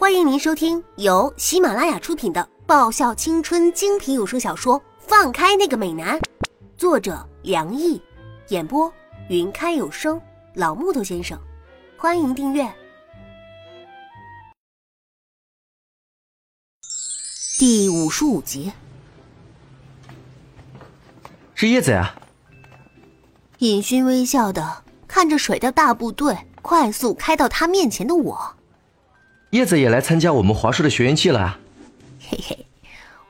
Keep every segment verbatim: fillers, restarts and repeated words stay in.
欢迎您收听由喜马拉雅出品的爆笑青春精品有声小说《放开那个美男》，作者梁毅，演播云开有声老木头先生。欢迎订阅。第五十五集。是叶子呀、啊。尹勋微笑的看着水的大部队快速开到他面前的我。叶子也来参加我们华硕的学员季了啊！嘿嘿，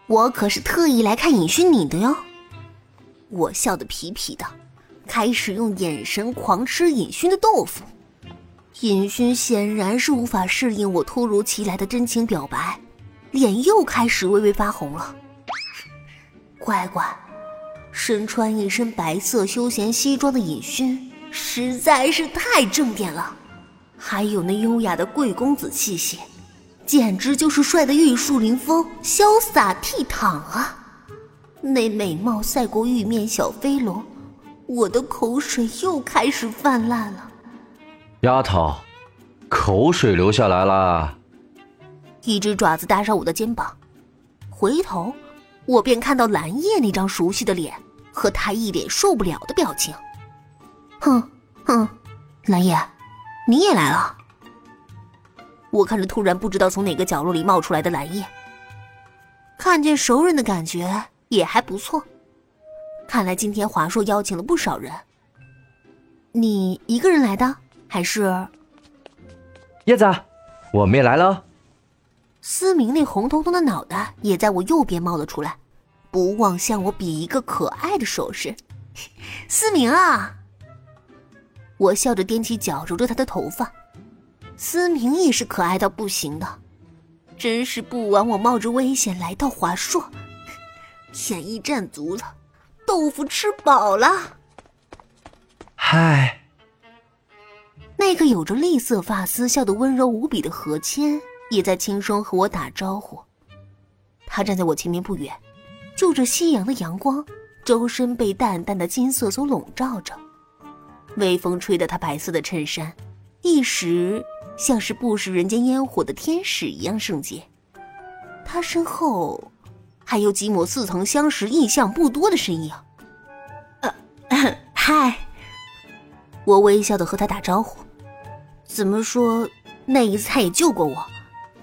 我可是特意来看尹勋你的哟。我笑得皮皮的，开始用眼神狂吃尹勋的豆腐。尹勋显然是无法适应我突如其来的真情表白，脸又开始微微发红了。乖乖，身穿一身白色休闲西装的尹勋实在是太正点了。还有那优雅的贵公子气息，简直就是帅得玉树临风，潇洒倜傥啊！那美貌赛过玉面小飞龙，我的口水又开始泛滥了。丫头，口水流下来了。一只爪子搭上我的肩膀，回头我便看到蓝叶那张熟悉的脸和他一脸受不了的表情。哼哼，蓝叶你也来了。我看着突然不知道从哪个角落里冒出来的蓝叶，看见熟人的感觉也还不错。看来今天华硕邀请了不少人。你一个人来的还是？叶子，我们也来了。思明那红彤彤的脑袋也在我右边冒了出来，不忘向我比一个可爱的手势。思明啊！我笑着踮起脚揉着他的头发，思明也是可爱到不行的，真是不枉我冒着危险来到华硕，演艺站足了，豆腐吃饱了。嗨，那个有着栗色发丝笑得温柔无比的何谦也在轻声和我打招呼，他站在我前面不远，就着夕阳的阳光，周身被淡淡的金色所笼罩着。微风吹得他白色的衬衫，一时像是不食人间烟火的天使一样圣洁。他身后还有几抹似曾相识、印象不多的身影。呃，嗨，我微笑地和他打招呼。怎么说，那一次他也救过我，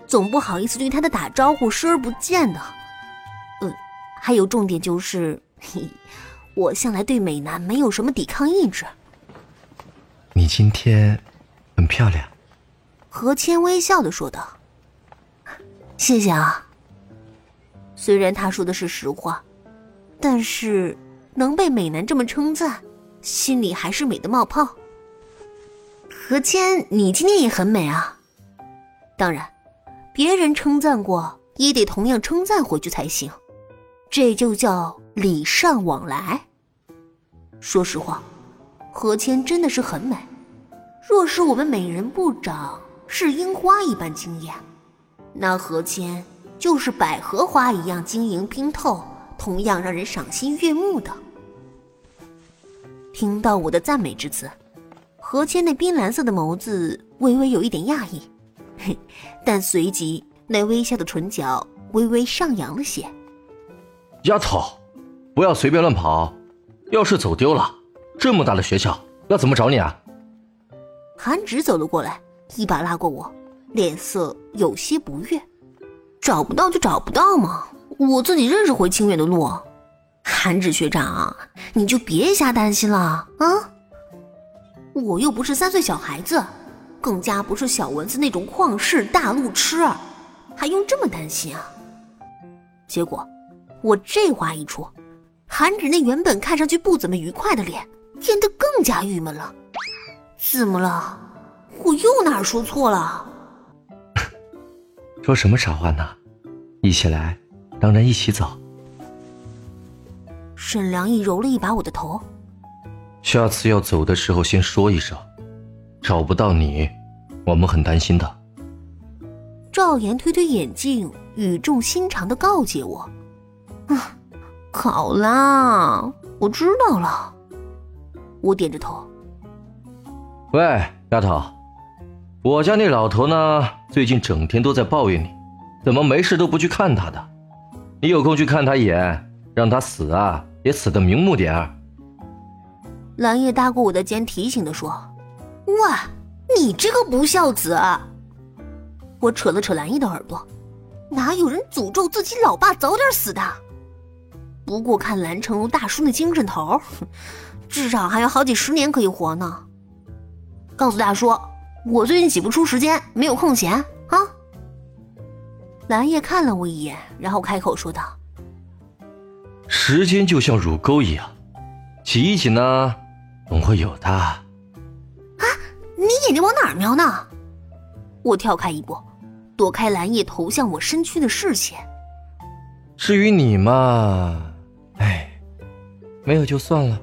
总不好意思对他的打招呼视而不见的。嗯，还有重点就是，嘿，我向来对美男没有什么抵抗意志。你今天很漂亮，何谦微笑地说道。谢谢啊。虽然他说的是实话，但是能被美男这么称赞，心里还是美得冒泡。何谦，你今天也很美啊。当然，别人称赞过也得同样称赞回去才行，这就叫礼尚往来。说实话，何谦真的是很美，若是我们美人部长是樱花一般惊艳，那何谦就是百合花一样晶莹拼透，同样让人赏心悦目的。听到我的赞美之词，何谦那冰蓝色的眸子微微有一点讶异，嘿，但随即那微笑的唇角微微上扬了些。丫头，不要随便乱跑，要是走丢了，这么大的学校要怎么找你啊？韩芷走了过来，一把拉过我，脸色有些不悦。找不到就找不到嘛，我自己认识回清远的路。韩芷学长，你就别瞎担心了啊！我又不是三岁小孩子，更加不是小蚊子那种旷世大路痴，还用这么担心啊？结果我这话一出，韩芷那原本看上去不怎么愉快的脸变得更加郁闷了。怎么了？我又哪儿说错了？说什么傻话呢？一起来，当然一起走。沈良毅揉了一把我的头。下次要走的时候先说一声，找不到你，我们很担心的。赵岩推推眼镜，语重心长地告诫我。啊，好啦，我知道了。我点着头。喂，丫头，我家那老头呢，最近整天都在抱怨你，怎么没事都不去看他的？你有空去看他一眼，让他死啊，也死得瞑目点儿。蓝叶搭过我的肩，提醒地说：“喂，你这个不孝子！”我扯了扯蓝叶的耳朵，哪有人诅咒自己老爸早点死的？不过看蓝成龙大叔那精神头，至少还有好几十年可以活呢。告诉大叔，我最近挤不出时间，没有空闲啊。蓝叶看了我一眼，然后开口说道：“时间就像乳沟一样，挤一挤呢，总会有的。”啊，你眼睛往哪儿瞄呢？我跳开一步，躲开蓝叶投向我身躯的视线。至于你嘛，哎，没有就算了。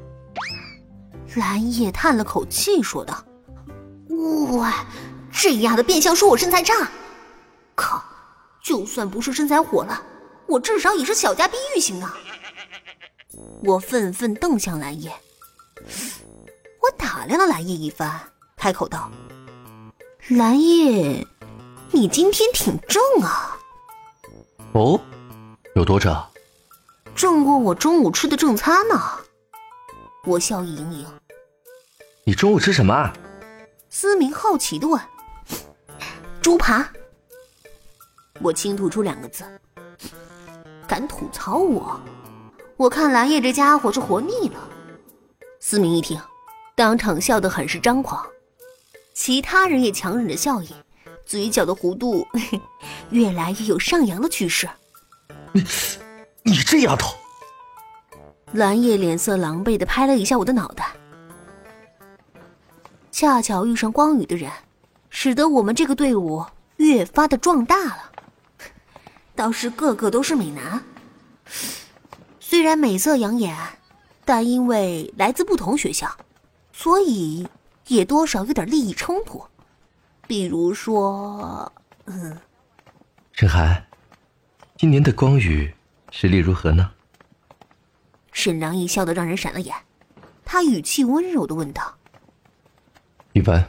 蓝叶叹了口气说道：“哇，这丫的变相说我身材差，靠！就算不是身材火了，我至少也是小家碧玉型啊！”我愤愤瞪向蓝叶，我打量了蓝叶一番，开口道：“蓝叶，你今天挺正啊。”哦，有多正？正过我中午吃的正餐呢。我笑意盈盈。你中午吃什么？思明好奇地问。猪扒。我轻吐出两个字。敢吐槽我？我看蓝叶这家伙是活腻了。思明一听，当场笑得很是张狂。其他人也强忍着笑意，嘴角的弧度越来越有上扬的趋势。你，你这丫头！蓝叶脸色狼狈地拍了一下我的脑袋。恰巧遇上光宇的人，使得我们这个队伍越发的壮大了，倒是个个都是美男。虽然美色养眼，但因为来自不同学校，所以也多少有点利益冲突。比如说，嗯，沈寒，今年的光宇实力如何呢？沈良一笑得让人闪了眼，他语气温柔地问道：“一般。”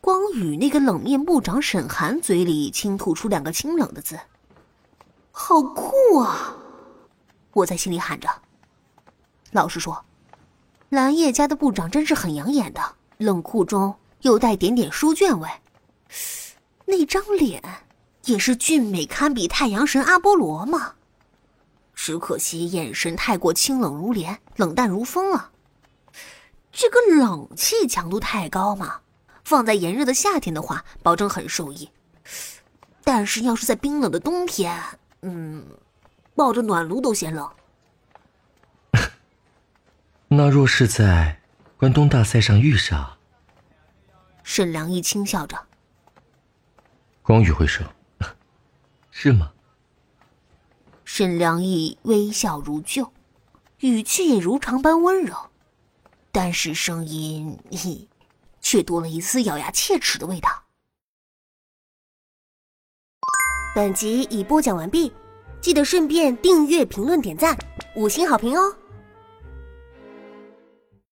光宇那个冷面部长沈寒嘴里轻吐出两个清冷的字：“好酷啊！”我在心里喊着。老实说，蓝叶家的部长真是很养眼的，冷酷中又带点点书卷味。那张脸也是俊美堪比太阳神阿波罗嘛。只可惜眼神太过清冷如莲，冷淡如风了。这个冷气强度太高嘛，放在炎热的夏天的话，保证很受益。但是要是在冰冷的冬天，嗯，抱着暖炉都嫌冷。那若是在关东大赛上遇上，沈良一轻笑着，光宇会胜，是吗？沈良义微笑如旧，语气也如常般温柔，但是声音却多了一丝咬牙切齿的味道。本集已播讲完毕，记得顺便订阅、评论、点赞，五星好评哦！